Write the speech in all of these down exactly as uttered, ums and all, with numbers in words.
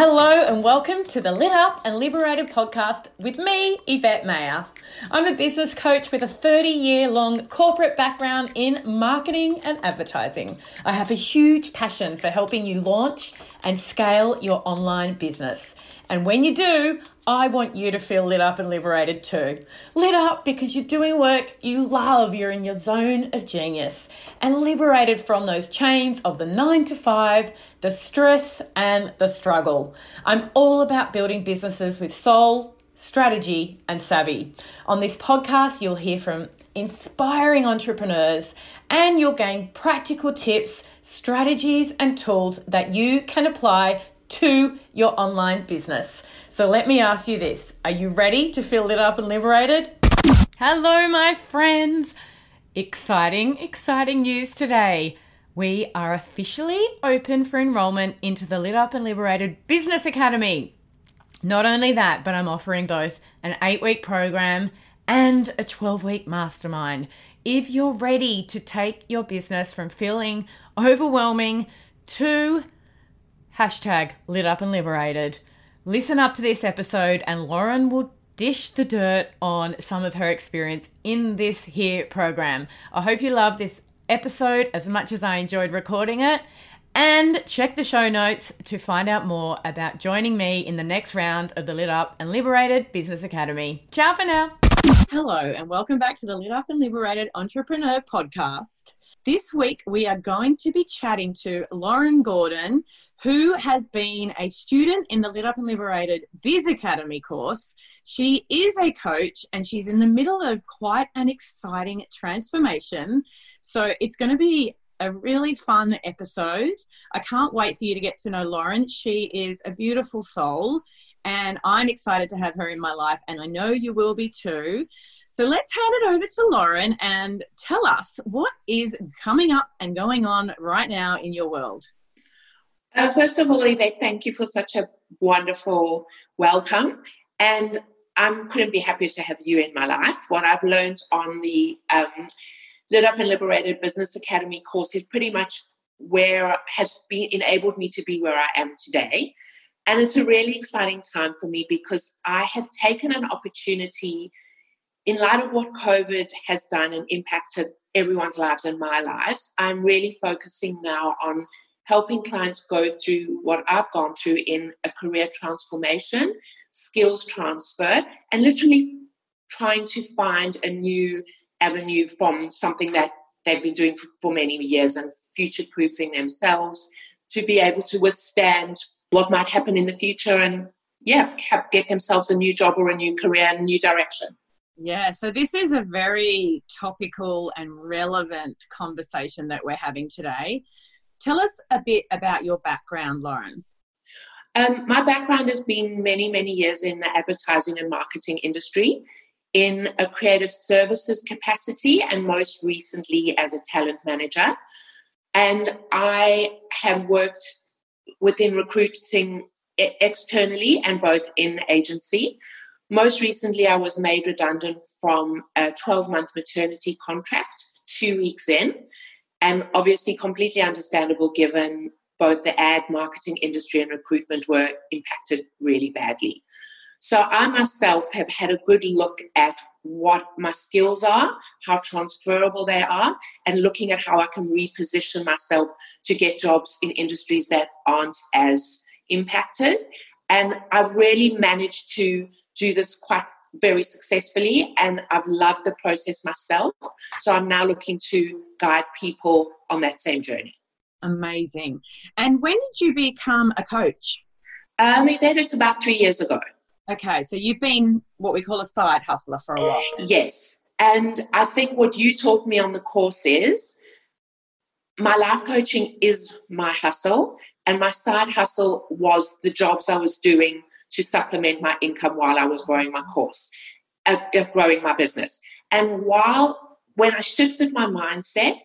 Hello and welcome to the Lit Up and Liberated podcast with me, Yvette Mayer. I'm a business coach with a thirty-year-long corporate background in marketing and advertising. I have a huge passion for helping you launch and scale your online business. And when you do, I want you to feel lit up and liberated too. Lit up because you're doing work you love, you're in your zone of genius, and liberated from those chains of the nine to five, the stress and the struggle. I'm all about building businesses with soul, strategy, and savvy. On this podcast, you'll hear from inspiring entrepreneurs and you'll gain practical tips, strategies, and tools that you can apply to your online business. So let me ask you this. Are you ready to feel lit up and liberated? Hello, my friends. Exciting, exciting news today. We are officially open for enrollment into the Lit Up and Liberated Business Academy. Not only that, but I'm offering both an eight-week program and a twelve-week mastermind. If you're ready to take your business from feeling overwhelming to hashtag lit up and liberated, listen up to this episode and Lauren will dish the dirt on some of her experience in this here program. I hope you love this episode as much as I enjoyed recording it, and check the show notes to find out more about joining me in the next round of the Lit Up and Liberated Business Academy. Ciao for now. Hello and welcome back to the Lit Up and Liberated Entrepreneur Podcast. This week we are going to be chatting to Lauren Gordon, who has been a student in the Lit Up and Liberated Biz Academy course. She is a coach and she's in the middle of quite an exciting transformation. So it's going to be a really fun episode. I can't wait for you to get to know Lauren. She is a beautiful soul and I'm excited to have her in my life and I know you will be too. So let's hand it over to Lauren and tell us what is coming up and going on right now in your world. Uh, first of all, Yvette, thank you for such a wonderful welcome. And I couldn't be happier to have you in my life. What I've learned on the um, Lit Up and Liberated Business Academy course is pretty much where has been enabled me to be where I am today. And it's a really exciting time for me because I have taken an opportunity in light of what COVID has done and impacted everyone's lives and my lives. I'm really focusing now on helping clients go through what I've gone through in a career transformation, skills transfer, and literally trying to find a new avenue from something that they've been doing for, for many years and future-proofing themselves to be able to withstand what might happen in the future and, yeah, have, get themselves a new job or a new career and a new direction. Yeah, so this is a very topical and relevant conversation that we're having today. Tell us a bit about your background, Lauren. Um, my background has been many, many years in the advertising and marketing industry in a creative services capacity and most recently as a talent manager. And I have worked within recruiting externally and both in agency. Most recently, I was made redundant from a twelve-month maternity contract two weeks in, and obviously completely understandable given both the ad marketing industry and recruitment were impacted really badly. So I myself have had a good look at what my skills are, how transferable they are, and looking at how I can reposition myself to get jobs in industries that aren't as impacted. And I've really managed to do this quite very successfully, and I've loved the process myself. So I'm now looking to guide people on that same journey. Amazing. And when did you become a coach? Um, it's about three years ago. Okay, so you've been what we call a side hustler for a while. Yes, and I think what you taught me on the course is my life coaching is my hustle, and my side hustle was the jobs I was doing to supplement my income while I was growing my course, uh, growing my business. And while when I shifted my mindset,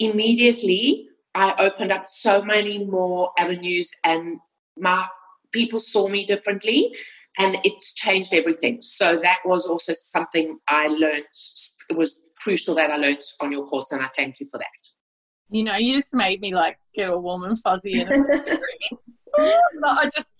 immediately I opened up so many more avenues and my people saw me differently and it's changed everything. So that was also something I learned. It was crucial that I learned on your course and I thank you for that. You know, you just made me like get all warm and fuzzy. And I just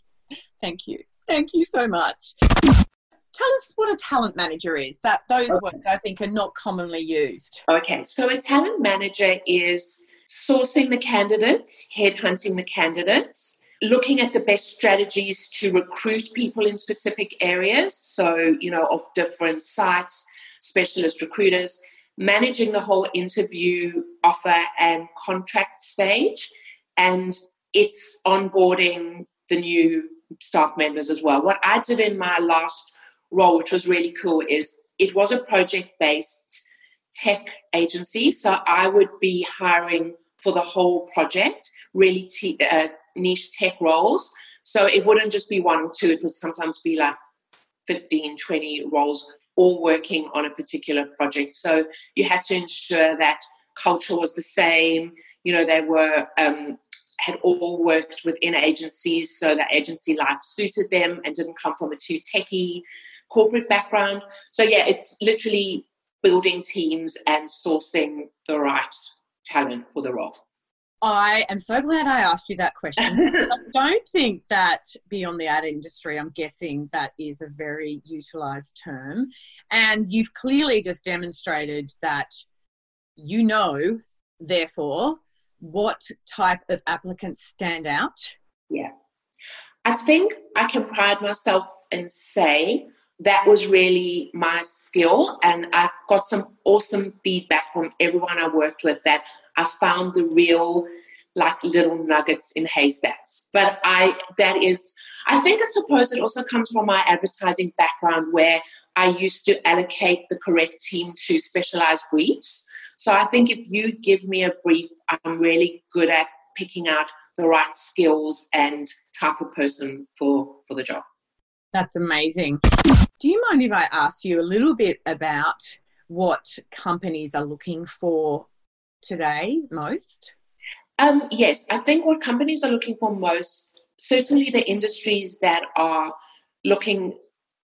Thank you. Thank you so much. Tell us what a talent manager is. That those okay. words, I think, are not commonly used. Okay, so a talent manager is sourcing the candidates, headhunting the candidates, looking at the best strategies to recruit people in specific areas, so, you know, of different sites, specialist recruiters, managing the whole interview, offer and contract stage, and it's onboarding the new staff members as well. What I did in my last role, which was really cool, is it was a project-based tech agency, so I would be hiring for the whole project, really te- uh, niche tech roles. So it wouldn't just be one or two, it would sometimes be like fifteen, twenty roles all working on a particular project. So you had to ensure that culture was the same, you know, they were um, had all worked within agencies, so that agency life suited them and didn't come from a too techie corporate background. So yeah, it's literally building teams and sourcing the right talent for the role. I am so glad I asked you that question. I don't think that beyond the ad industry, I'm guessing that is a very utilised term. And you've clearly just demonstrated that you know, therefore, what type of applicants stand out. Yeah. I think I can pride myself and say that was really my skill, and I got some awesome feedback from everyone I worked with that I found the real, like, little nuggets in haystacks. But I, that is, I think I suppose it also comes from my advertising background, where I used to allocate the correct team to specialized briefs. So I think if you give me a brief, I'm really good at picking out the right skills and type of person for, for the job. That's amazing. Do you mind if I ask you a little bit about what companies are looking for today most? Um, yes, I think what companies are looking for most, certainly the industries that are looking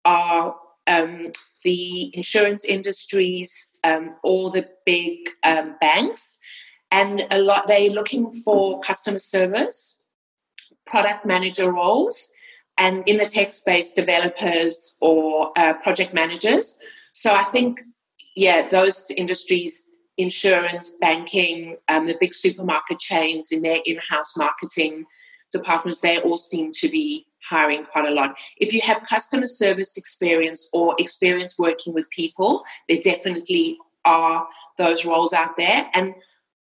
are um, the insurance industries, um, all the big um, banks, and a lot they're looking for customer service, product manager roles, and in the tech space, developers or uh, project managers. So I think, yeah, those industries, insurance, banking, um, the big supermarket chains in their in-house marketing departments, they all seem to be hiring quite a lot. If you have customer service experience or experience working with people, there definitely are those roles out there. And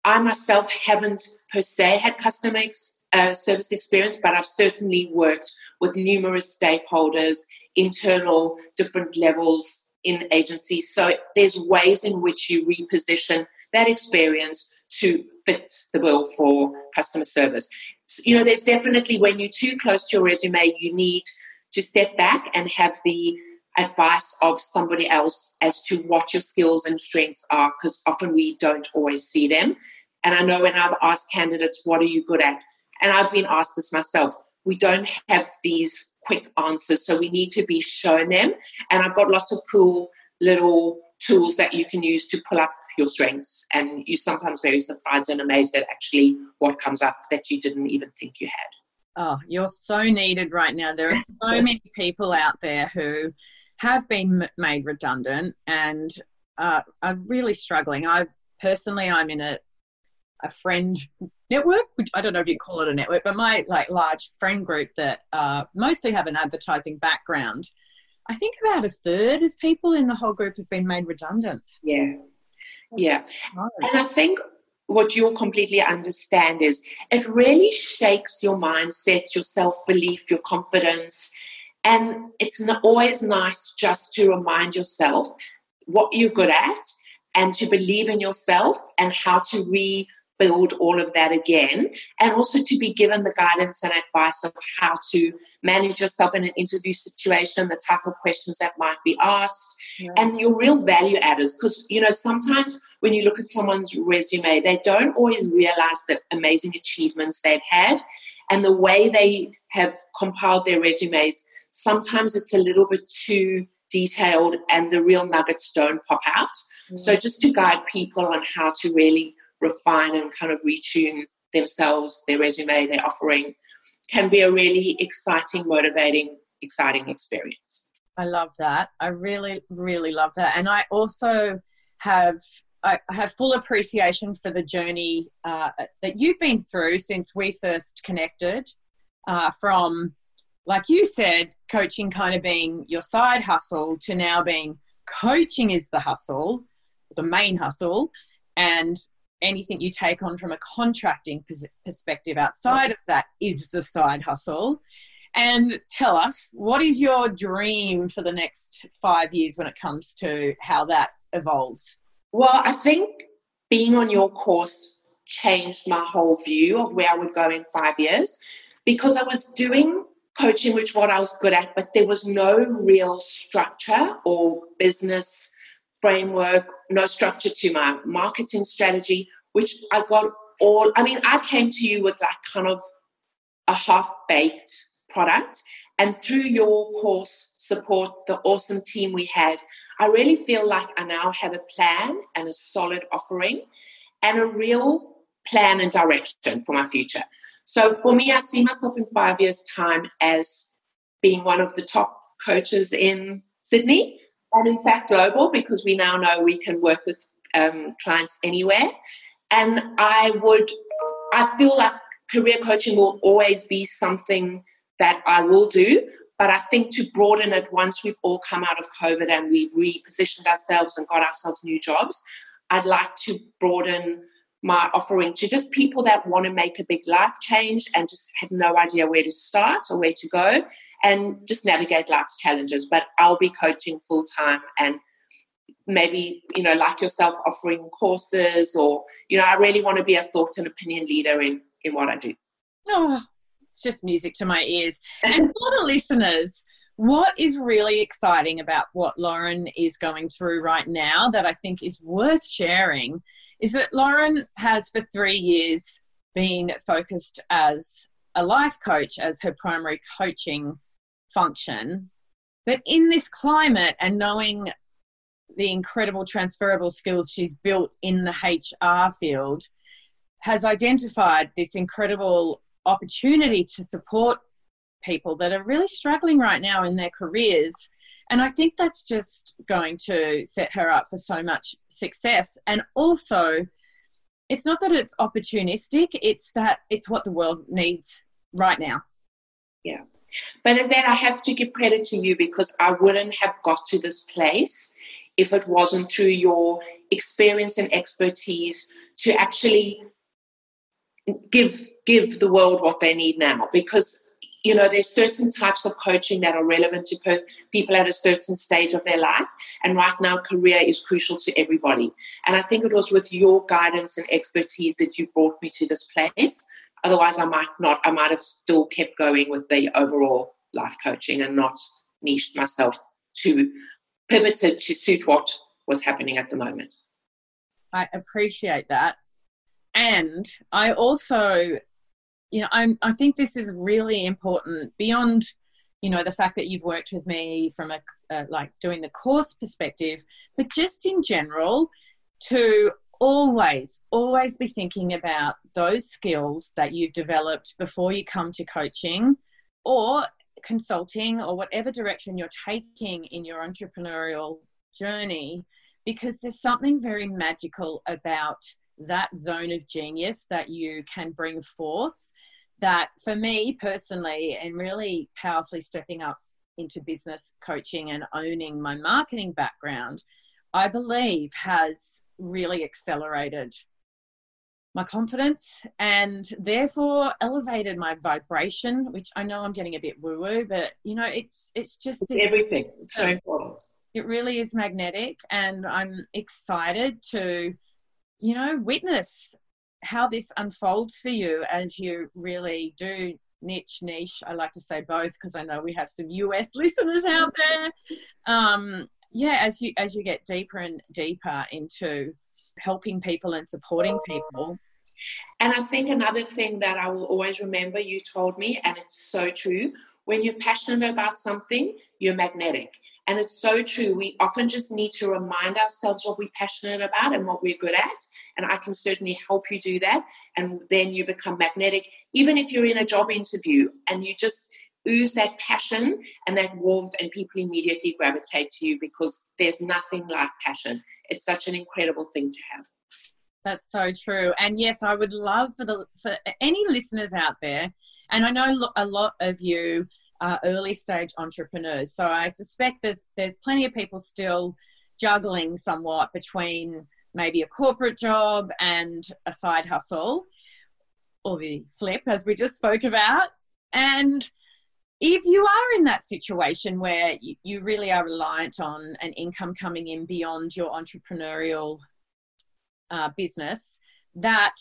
I myself haven't per se had customer experience. Uh, service experience, but I've certainly worked with numerous stakeholders, internal, different levels in agencies. So there's ways in which you reposition that experience to fit the bill for customer service. So, you know, there's definitely, when you're too close to your resume, you need to step back and have the advice of somebody else as to what your skills and strengths are, because often we don't always see them. And I know when I've asked candidates, what are you good at? And I've been asked this myself, we don't have these quick answers, so we need to be shown them. And I've got lots of cool little tools that you can use to pull up your strengths, and you're sometimes very surprised and amazed at actually what comes up that you didn't even think you had. Oh, you're so needed right now. There are so many people out there who have been made redundant and uh, are really struggling. I personally, I'm in a, a friend network, which I don't know if you call it a network, but my like large friend group that uh, mostly have an advertising background, I think about a third of people in the whole group have been made redundant. Yeah, yeah. Oh. And I think what you'll completely understand is it really shakes your mindset, your self-belief, your confidence, and it's not always nice just to remind yourself what you're good at and to believe in yourself and how to re- build all of that again, and also to be given the guidance and advice of how to manage yourself in an interview situation, the type of questions that might be asked, yeah. and your real value adders. Because, you know, sometimes when you look at someone's resume, they don't always realize the amazing achievements they've had and the way they have compiled their resumes. Sometimes it's a little bit too detailed and the real nuggets don't pop out. Yeah. So just to guide people on how to really refine and kind of retune themselves, their resume, their offering, can be a really exciting, motivating, exciting experience. I love that. I really, really love that. And I also have I have full appreciation for the journey uh, that you've been through since we first connected, uh, from, like you said, coaching kind of being your side hustle to now being coaching is the hustle, the main hustle, and anything you take on from a contracting perspective outside of that is the side hustle. And tell us, what is your dream for the next five years when it comes to how that evolves? Well, I think being on your course changed my whole view of where I would go in five years because I was doing coaching, which what I was good at, but there was no real structure or business framework, no structure to my marketing strategy, which I got all, I mean, I came to you with like kind of a half-baked product, and through your course support, the awesome team we had, I really feel like I now have a plan and a solid offering and a real plan and direction for my future. So for me, I see myself in five years' time as being one of the top coaches in Sydney and in fact global, because we now know we can work with um, clients anywhere. And I would, I feel like career coaching will always be something that I will do, but I think to broaden it once we've all come out of COVID and we've repositioned ourselves and got ourselves new jobs, I'd like to broaden my offering to just people that want to make a big life change and just have no idea where to start or where to go and just navigate life's challenges. But I'll be coaching full time and maybe, you know, like yourself, offering courses or, you know, I really want to be a thought and opinion leader in, in what I do. Oh. It's just music to my ears. And for the listeners, what is really exciting about what Lauren is going through right now that I think is worth sharing is that Lauren has for three years been focused as a life coach as her primary coaching function. But in this climate and knowing the incredible transferable skills she's built in the H R field, has identified this incredible opportunity to support people that are really struggling right now in their careers. And I think that's just going to set her up for so much success. And also, it's not that it's opportunistic, it's that it's what the world needs right now. Yeah. But then I have to give credit to you because I wouldn't have got to this place if it wasn't through your experience and expertise to actually give give the world what they need now, because, you know, there's certain types of coaching that are relevant to per- people at a certain stage of their life. And right now, career is crucial to everybody. And I think it was with your guidance and expertise that you brought me to this place. Otherwise, I might not, I might have still kept going with the overall life coaching and not niched myself to pivoted to suit what was happening at the moment. I appreciate that. And I also, you know, I'm, I think this is really important beyond, you know, the fact that you've worked with me from a, uh, like doing the course perspective, but just in general to always, always be thinking about those skills that you've developed before you come to coaching or consulting or whatever direction you're taking in your entrepreneurial journey, because there's something very magical about that zone of genius that you can bring forth that for me personally and really powerfully stepping up into business coaching and owning my marketing background, I believe has really accelerated my confidence and therefore elevated my vibration, which I know I'm getting a bit woo-woo, but you know, it's, it's just it's everything. It's so important. It really is magnetic, and I'm excited to, you know, witness how this unfolds for you as you really do niche, niche. I like to say both because I know we have some U S listeners out there. Um, yeah, as you as you get deeper and deeper into helping people and supporting people. And I think another thing that I will always remember you told me, and it's so true, when you're passionate about something, you're magnetic. And it's so true. We often just need to remind ourselves what we're passionate about and what we're good at. And I can certainly help you do that. And then you become magnetic. Even if you're in a job interview and you just ooze that passion and that warmth, and people immediately gravitate to you, because there's nothing like passion. It's such an incredible thing to have. That's so true. And yes, I would love for the for any listeners out there, and I know a lot of you are early stage entrepreneurs, so I suspect there's there's plenty of people still juggling somewhat between maybe a corporate job and a side hustle, or the flip, as we just spoke about. And if you are in that situation where you really are reliant on an income coming in beyond your entrepreneurial uh, business, that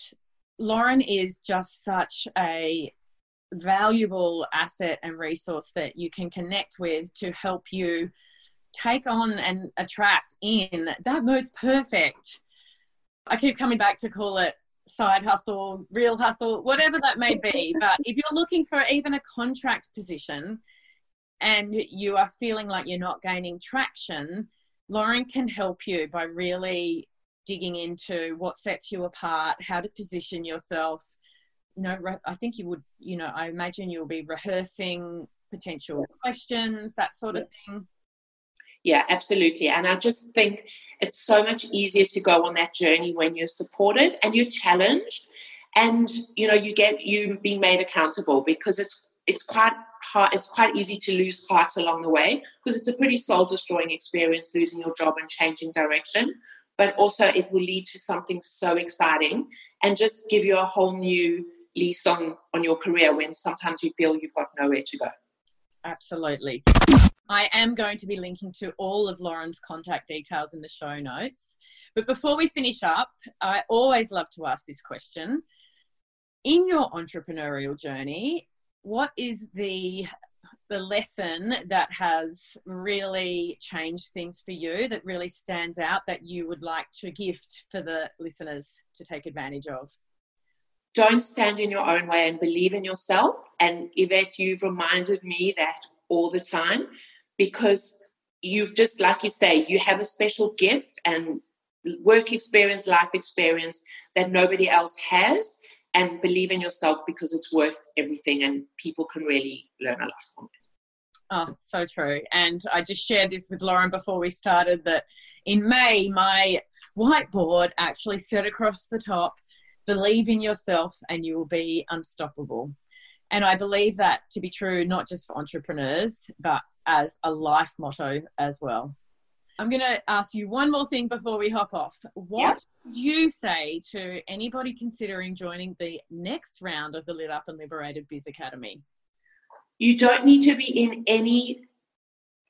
Lauren is just such a valuable asset and resource that you can connect with to help you take on and attract in that most perfect. I keep coming back to call it side hustle, real hustle, whatever that may be. But if you're looking for even a contract position and you are feeling like you're not gaining traction, Lauren can help you by really digging into what sets you apart, how to position yourself. You know, I think you would, you know, I imagine you'll be rehearsing potential questions, that sort of thing. Yeah, absolutely. And I just think it's so much easier to go on that journey when you're supported and you're challenged, and you know, you get you being made accountable, because it's it's quite hard, it's quite easy to lose heart along the way, because it's a pretty soul-destroying experience losing your job and changing direction. But also it will lead to something so exciting and just give you a whole new lease on on your career when sometimes you feel you've got nowhere to go. Absolutely. I am going to be linking to all of Lauren's contact details in the show notes. But before we finish up, I always love to ask this question. In your entrepreneurial journey, what is the, the lesson that has really changed things for you, that really stands out, that you would like to gift for the listeners to take advantage of? Don't stand in your own way and believe in yourself. And Yvette, you've reminded me that all the time, because you've just, like you say, you have a special gift and work experience, life experience that nobody else has, and believe in yourself, because it's worth everything and people can really learn a lot from it. Oh, so true. And I just shared this with Lauren before we started, that in May, my whiteboard actually said across the top, believe in yourself and you will be unstoppable. And I believe that to be true, not just for entrepreneurs, but as a life motto as well. I'm going to ask you one more thing before we hop off. What yep. do you say to anybody considering joining the next round of the Lit Up and Liberated Biz Academy? You don't need to be in any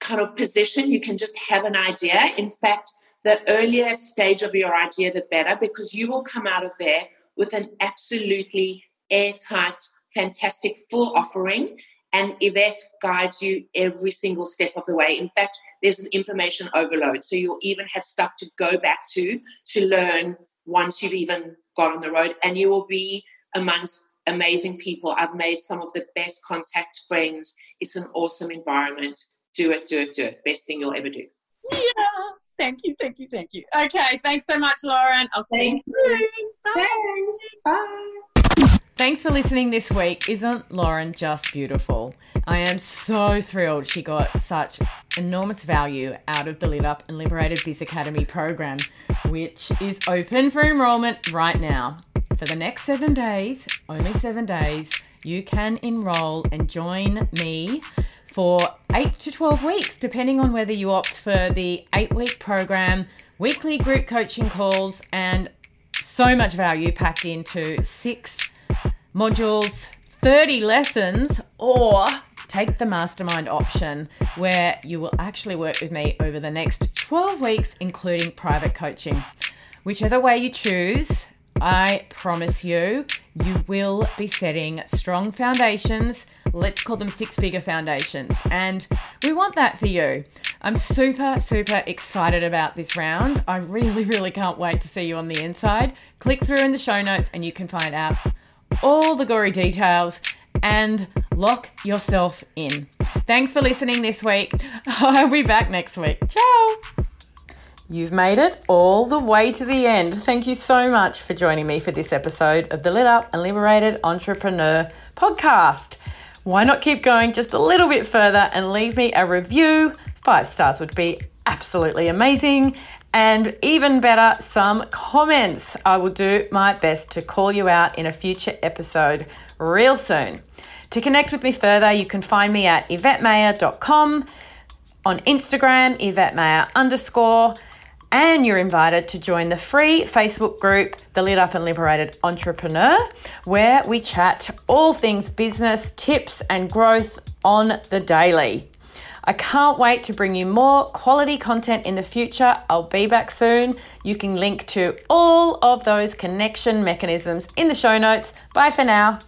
kind of position. You can just have an idea. In fact, the earlier stage of your idea, the better, because you will come out of there with an absolutely airtight, fantastic full offering, and Yvette guides you every single step of the way. In fact, there's an information overload, so you'll even have stuff to go back to to learn once you've even got on the road, and you will be amongst amazing people. I've made some of the best contact friends. It's an awesome environment. Do it, do it, do it. Best thing you'll ever do. Yeah. Thank you, thank you, thank you. Okay, thanks so much, Lauren. I'll see you soon. Bye. Thanks. Bye. Thanks for listening this week. Isn't Lauren just beautiful? I am so thrilled she got such enormous value out of the Lit Up and Liberated Biz Academy program, which is open for enrollment right now. For the next seven days, only seven days, you can enroll and join me for eight to twelve weeks, depending on whether you opt for the eight-week program, weekly group coaching calls, and so much value packed into six modules, thirty lessons, or take the mastermind option, where you will actually work with me over the next twelve weeks, including private coaching. Whichever way you choose, I promise you, you will be setting strong foundations. Let's call them six-figure foundations. And we want that for you. I'm super, super excited about this round. I really, really can't wait to see you on the inside. Click through in the show notes and you can find out all the gory details and lock yourself in. Thanks for listening this week. I'll be back next week. Ciao. You've made it all the way to the end. Thank you so much for joining me for this episode of the Lit Up and Liberated Entrepreneur Podcast. Why not keep going just a little bit further and leave me a review? Five stars would be absolutely amazing. And even better, some comments. I will do my best to call you out in a future episode real soon. To connect with me further, you can find me at yvette mayer dot com, on Instagram, yvette mayer underscore, and you're invited to join the free Facebook group, The Lit Up and Liberated Entrepreneur, where we chat all things business, tips and growth on the daily. I can't wait to bring you more quality content in the future. I'll be back soon. You can link to all of those connection mechanisms in the show notes. Bye for now.